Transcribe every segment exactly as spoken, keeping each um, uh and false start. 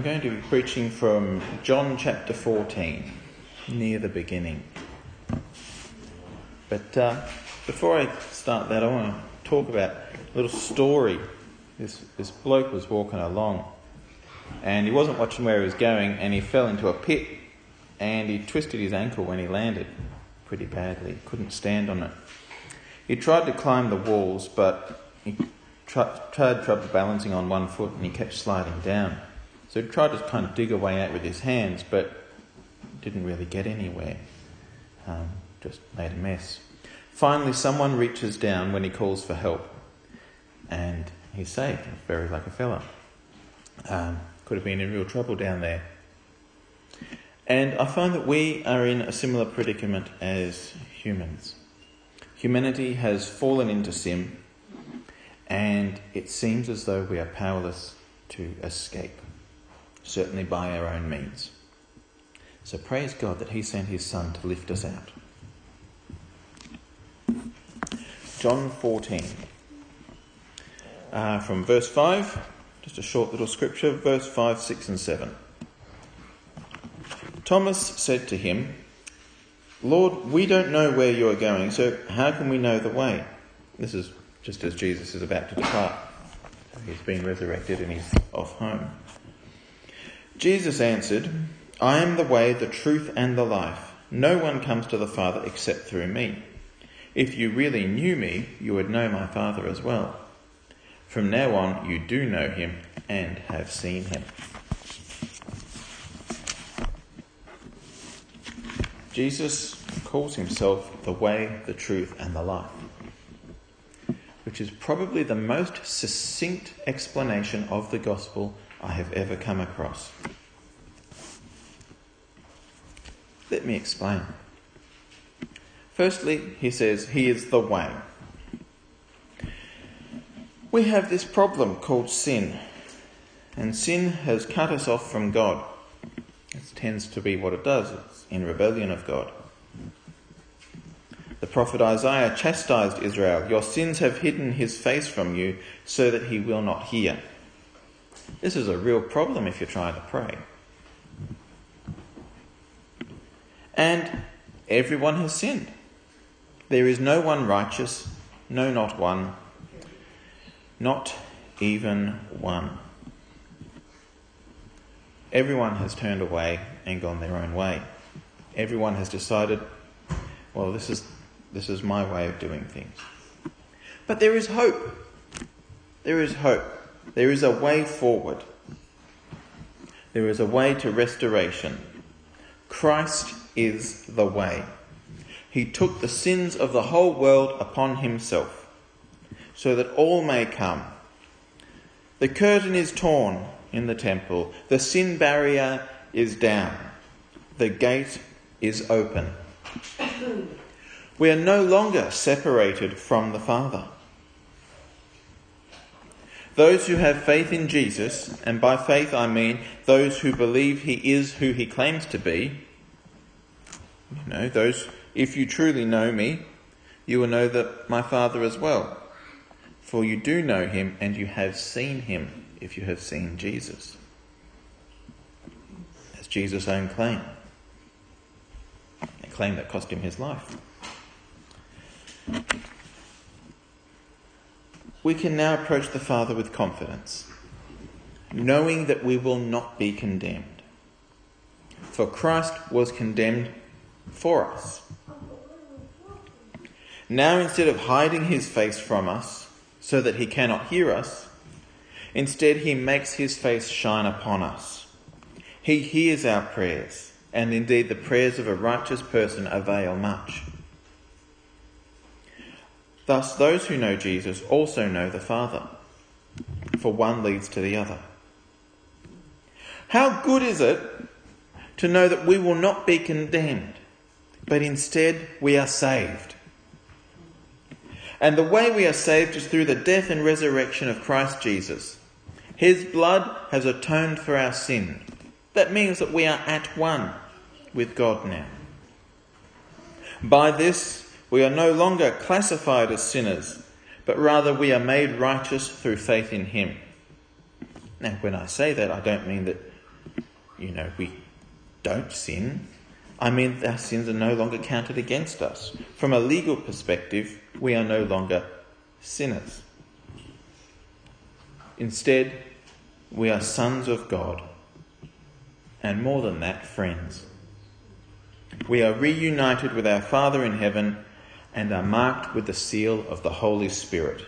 I'm going to be preaching from John chapter fourteen, near the beginning. But uh, before I start that, I want to talk about a little story. This this bloke was walking along, and he wasn't watching where he was going, and he fell into a pit, and he twisted his ankle when he landed pretty badly. He couldn't stand on it. He tried to climb the walls, but he tried, tried trouble balancing on one foot, and he kept sliding down. So he tried to kind of dig a way out with his hands, but didn't really get anywhere. Um, just made a mess. Finally, someone reaches down when he calls for help, and he's saved. Very like a fella. Um, could have been in real trouble down there. And I find that we are in a similar predicament as humans. Humanity has fallen into sin, and it seems as though we are powerless to escape. Certainly by our own means. So praise God that he sent his son to lift us out. John fourteen. Uh, from verse five, just a short little scripture, verse five, six and seven. Thomas said to him, "Lord, we don't know where you are going, so how can we know the way?" This is just as Jesus is about to depart. He's been resurrected and he's off home. Jesus answered, "I am the way, the truth and the life. No one comes to the Father except through me. If you really knew me, you would know my Father as well. From now on, you do know him and have seen him." Jesus calls himself the way, the truth and the life, which is probably the most succinct explanation of the gospel I have ever come across. Let me explain. Firstly, he says, he is the way. We have this problem called sin, and sin has cut us off from God. It tends to be what it does. It's in rebellion of God. The prophet Isaiah chastised Israel. "Your sins have hidden his face from you so that he will not hear." This is a real problem if you're trying to pray. And everyone has sinned. There is no one righteous, no, not one, not even one. Everyone has turned away and gone their own way. Everyone has decided, well, this is this is my way of doing things. But there is hope. There is hope. There is a way forward. There is a way to restoration. Christ is the way. He took the sins of the whole world upon himself, so that all may come. The curtain is torn in the temple. The sin barrier is down. The gate is open. We are no longer separated from the Father. Those who have faith in Jesus, and by faith I mean those who believe he is who he claims to be, you know, those, if you truly know me, you will know that my Father as well. For you do know him and you have seen him, if you have seen Jesus. That's Jesus' own claim. A claim that cost him his life. We can now approach the Father with confidence, knowing that we will not be condemned. For Christ was condemned for us. Now, instead of hiding his face from us so that he cannot hear us, instead he makes his face shine upon us. He hears our prayers, and indeed the prayers of a righteous person avail much. Thus, those who know Jesus also know the Father, for one leads to the other. How good is it to know that we will not be condemned, but instead we are saved. And the way we are saved is through the death and resurrection of Christ Jesus. His blood has atoned for our sin. That means that we are at one with God now. By this, we are no longer classified as sinners, but rather we are made righteous through faith in him. Now, when I say that, I don't mean that you know, we don't sin, I mean our sins are no longer counted against us. From a legal perspective, we are no longer sinners. Instead, we are sons of God. And more than that, friends. We are reunited with our Father in heaven and are marked with the seal of the Holy Spirit.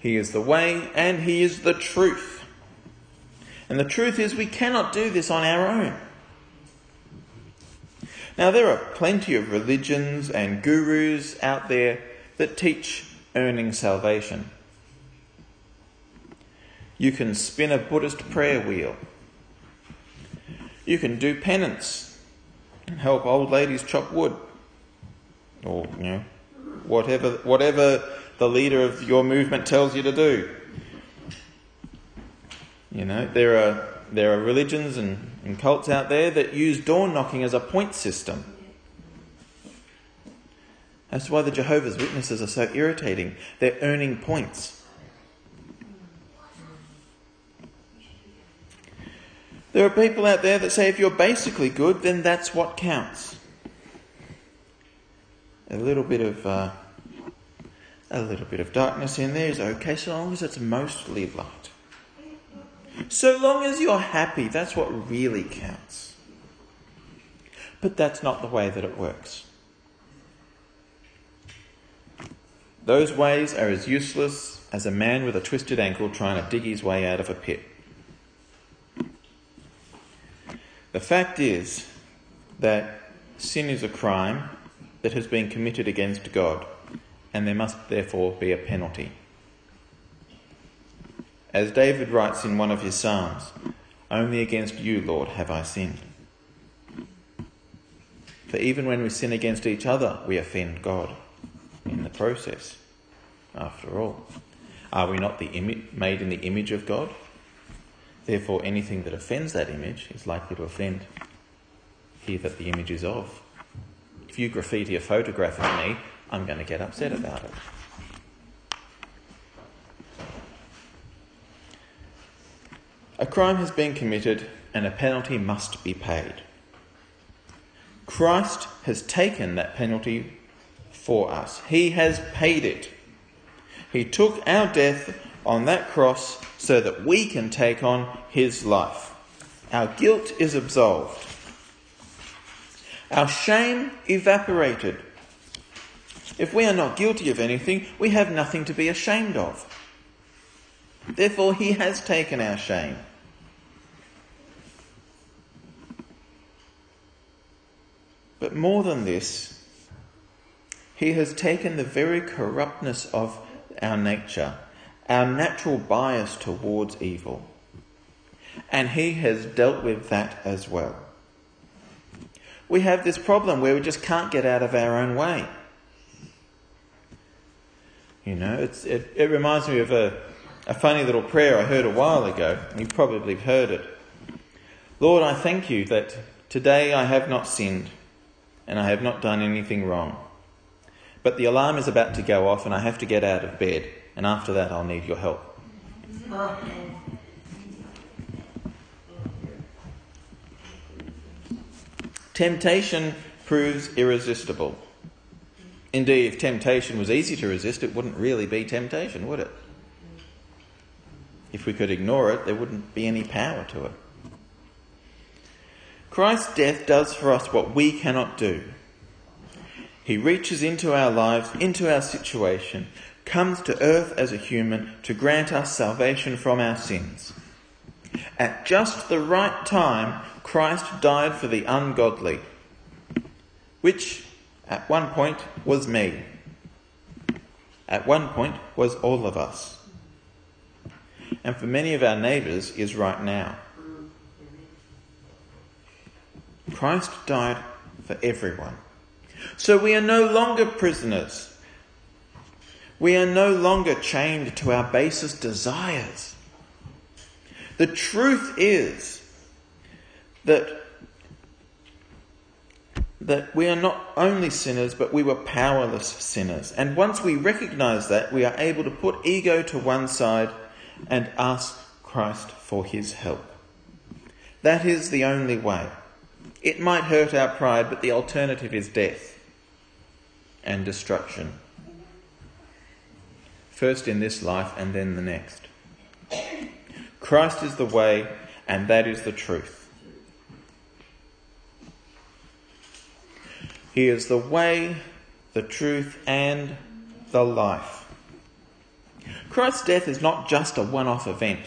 He is the way and he is the truth. And the truth is we cannot do this on our own. Now there are plenty of religions and gurus out there that teach earning salvation. You can spin a Buddhist prayer wheel. You can do penance and help old ladies chop wood. Or, you know, whatever whatever the leader of your movement tells you to do. You know, there are there are religions and, and cults out there that use door knocking as a point system. That's why the Jehovah's Witnesses are so irritating. They're earning points. There are people out there that say if you're basically good, then that's what counts. A little bit of uh, a little bit of darkness in there is okay, so long as it's mostly light. So long as you're happy, that's what really counts. But that's not the way that it works. Those ways are as useless as a man with a twisted ankle trying to dig his way out of a pit. The fact is that sin is a crime that has been committed against God, and there must therefore be a penalty. As David writes in one of his Psalms, "Only against you, Lord, have I sinned." For even when we sin against each other, we offend God in the process. After all, are we not the imi- made in the image of God? Therefore, anything that offends that image is likely to offend he that the image is of. If you graffiti a photograph of me, I'm going to get upset about it. A crime has been committed and a penalty must be paid. Christ has taken that penalty for us. He has paid it. He took our death on that cross so that we can take on his life. Our guilt is absolved. Our shame evaporated. If we are not guilty of anything, we have nothing to be ashamed of. Therefore, he has taken our shame. But more than this, he has taken the very corruptness of our nature, our natural bias towards evil. And he has dealt with that as well. We have this problem where we just can't get out of our own way. You know, it's, it, it reminds me of a, a funny little prayer I heard a while ago. You probably heard it. Lord, I thank you that today I have not sinned and I have not done anything wrong. But the alarm is about to go off and I have to get out of bed. And after that, I'll need your help. Temptation proves irresistible. Indeed, if temptation was easy to resist, it wouldn't really be temptation, would it? If we could ignore it, there wouldn't be any power to it. Christ's death does for us what we cannot do. He reaches into our lives, into our situation, comes to earth as a human to grant us salvation from our sins. At just the right time, Christ died for the ungodly, which at one point was me. At one point was all of us. And for many of our neighbours is right now. Christ died for everyone. So we are no longer prisoners. We are no longer chained to our basest desires. The truth is that, that we are not only sinners, but we were powerless sinners. And once we recognise that, we are able to put ego to one side and ask Christ for his help. That is the only way. It might hurt our pride, but the alternative is death and destruction. First in this life and then the next. Christ is the way, and that is the truth. He is the way, the truth, and the life. Christ's death is not just a one-off event.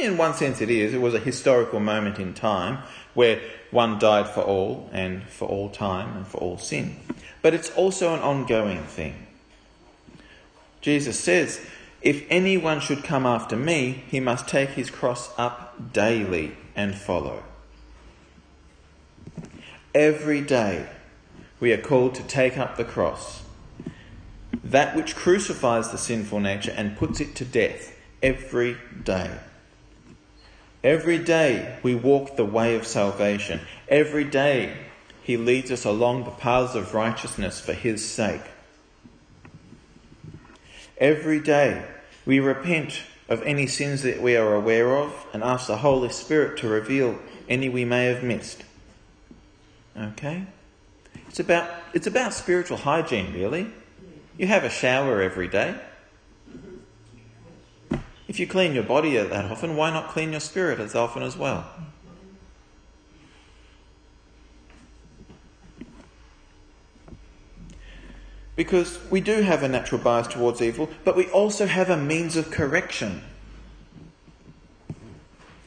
In one sense it is. It was a historical moment in time where one died for all and for all time and for all sin. But it's also an ongoing thing. Jesus says, "If anyone should come after me, he must take his cross up daily and follow." Every day we are called to take up the cross, that which crucifies the sinful nature and puts it to death every day. Every day we walk the way of salvation. Every day he leads us along the paths of righteousness for his sake. Every day we repent of any sins that we are aware of and ask the Holy Spirit to reveal any we may have missed. Okay? It's about, it's about spiritual hygiene, really. You have a shower every day. If you clean your body that often, why not clean your spirit as often as well? Because we do have a natural bias towards evil, but we also have a means of correction.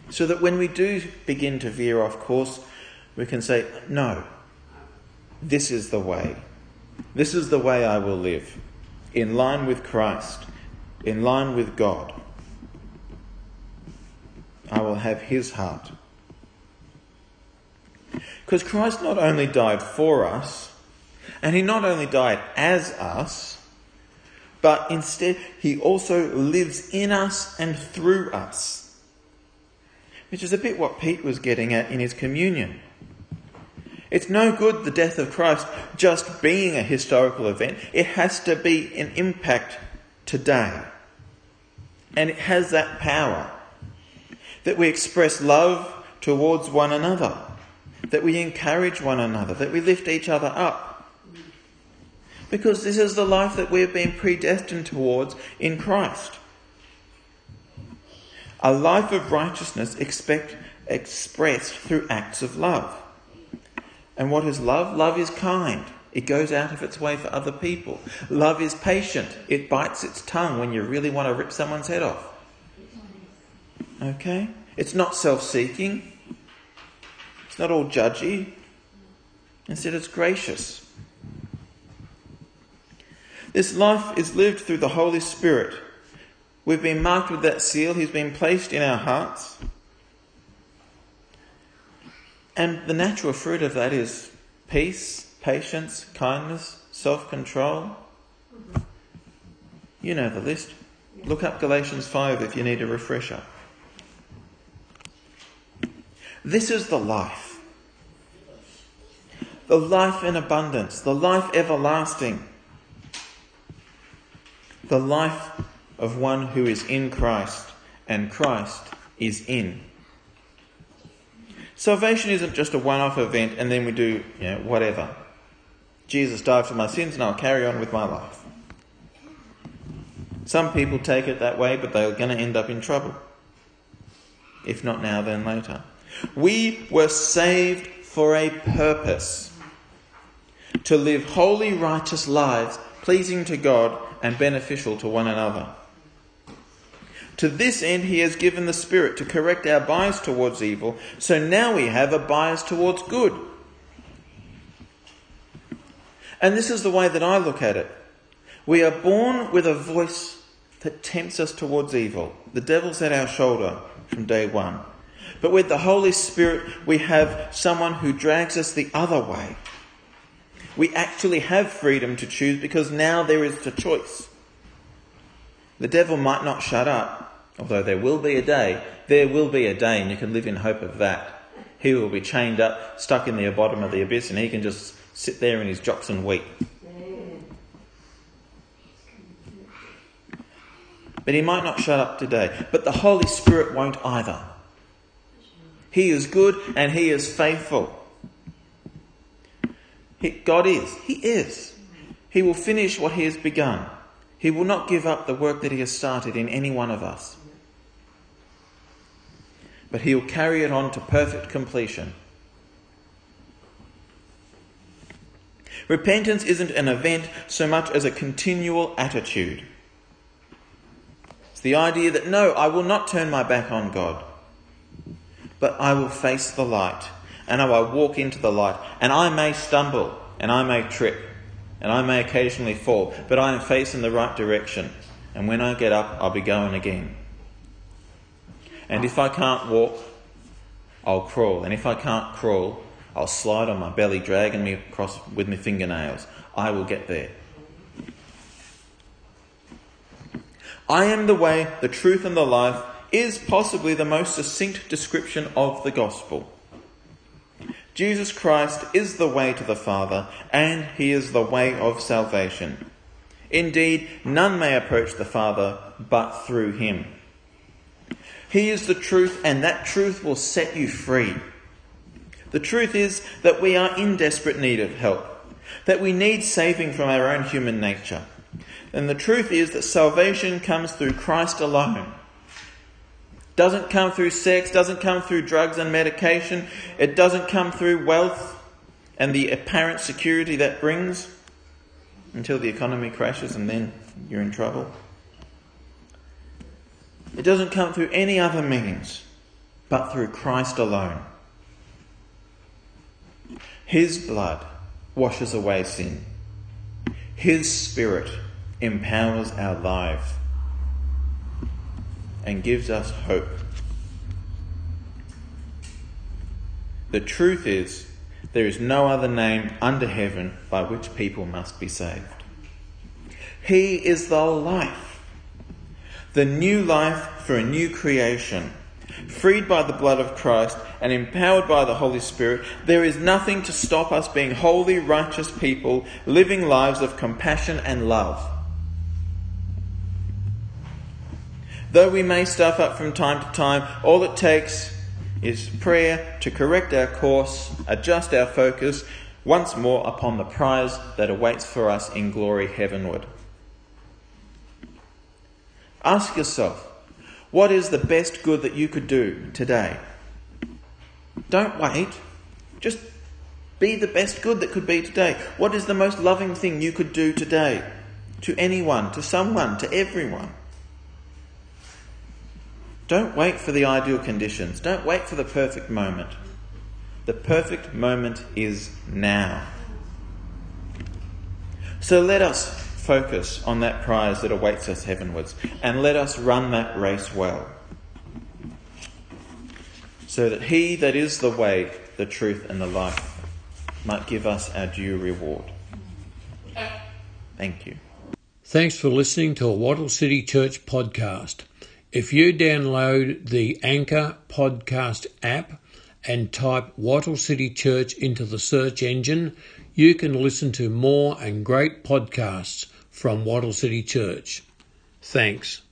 So that when we do begin to veer off course, we can say, no, this is the way. This is the way I will live, in line with Christ, in line with God. I will have his heart. Because Christ not only died for us, and he not only died as us, but instead he also lives in us and through us. Which is a bit what Pete was getting at in his communion. It's no good, the death of Christ, just being a historical event. It has to be an impact today. And it has that power. That we express love towards one another, that we encourage one another, that we lift each other up. Because this is the life that we have been predestined towards in Christ. A life of righteousness expect, expressed through acts of love. And what is love? Love is kind. It goes out of its way for other people. Love is patient. It bites its tongue when you really want to rip someone's head off. Okay? It's not self-seeking. It's not all judgy. Instead, it's gracious. This life is lived through the Holy Spirit. We've been marked with that seal. He's been placed in our hearts. And the natural fruit of that is peace, patience, kindness, self-control. You know the list. Look up Galatians five if you need a refresher. This is the life. The life in abundance. The life everlasting. The life of one who is in Christ and Christ is in. Salvation isn't just a one-off event and then we do, you know, whatever. Jesus died for my sins and I'll carry on with my life. Some people take it that way, but they're going to end up in trouble. If not now, then later. We were saved for a purpose, to live holy, righteous lives, pleasing to God and beneficial to one another. To this end, he has given the Spirit to correct our bias towards evil, so now we have a bias towards good. And this is the way that I look at it. We are born with a voice that tempts us towards evil. The devil's at our shoulder from day one. But with the Holy Spirit, we have someone who drags us the other way. We actually have freedom to choose because now there is the choice. The devil might not shut up, although there will be a day. There will be a day, and you can live in hope of that. He will be chained up, stuck in the bottom of the abyss, and he can just sit there in his jocks and weep. But he might not shut up today. But the Holy Spirit won't either. He is good and he is faithful. He, God is. He is. He will finish what he has begun. He will not give up the work that he has started in any one of us. But he will carry it on to perfect completion. Repentance isn't an event so much as a continual attitude. It's the idea that, no, I will not turn my back on God, but I will face the light, and I will walk into the light, and I may stumble, and I may trip, and I may occasionally fall, but I am facing the right direction, and when I get up, I'll be going again. And if I can't walk, I'll crawl, and if I can't crawl, I'll slide on my belly, dragging me across with my fingernails. I will get there. I am the way, the truth, and the life is possibly the most succinct description of the gospel. Jesus Christ is the way to the Father, and he is the way of salvation. Indeed, none may approach the Father but through him. He is the truth, and that truth will set you free. The truth is that we are in desperate need of help, that we need saving from our own human nature. And the truth is that salvation comes through Christ alone. Doesn't come through sex, doesn't come through drugs and medication, it doesn't come through wealth and the apparent security that brings until the economy crashes and then you're in trouble. It doesn't come through any other means but through Christ alone. His blood washes away sin. His Spirit empowers our life and gives us hope. The truth is, there is no other name under heaven by which people must be saved. He is the life, the new life for a new creation. Freed by the blood of Christ and empowered by the Holy Spirit, there is nothing to stop us being holy, righteous people, living lives of compassion and love. Though we may stuff up from time to time, all it takes is prayer to correct our course, adjust our focus once more upon the prize that awaits for us in glory heavenward. Ask yourself, what is the best good that you could do today? Don't wait. Just be the best good that could be today. What is the most loving thing you could do today? To anyone, to someone, to everyone. Don't wait for the ideal conditions. Don't wait for the perfect moment. The perfect moment is now. So let us focus on that prize that awaits us heavenwards, and let us run that race well, so that he that is the way, the truth, and the life might give us our due reward. Thank you. Thanks for listening to a Wattle City Church podcast. If you download the Anchor podcast app and type Wattle City Church into the search engine, you can listen to more and great podcasts from Wattle City Church. Thanks.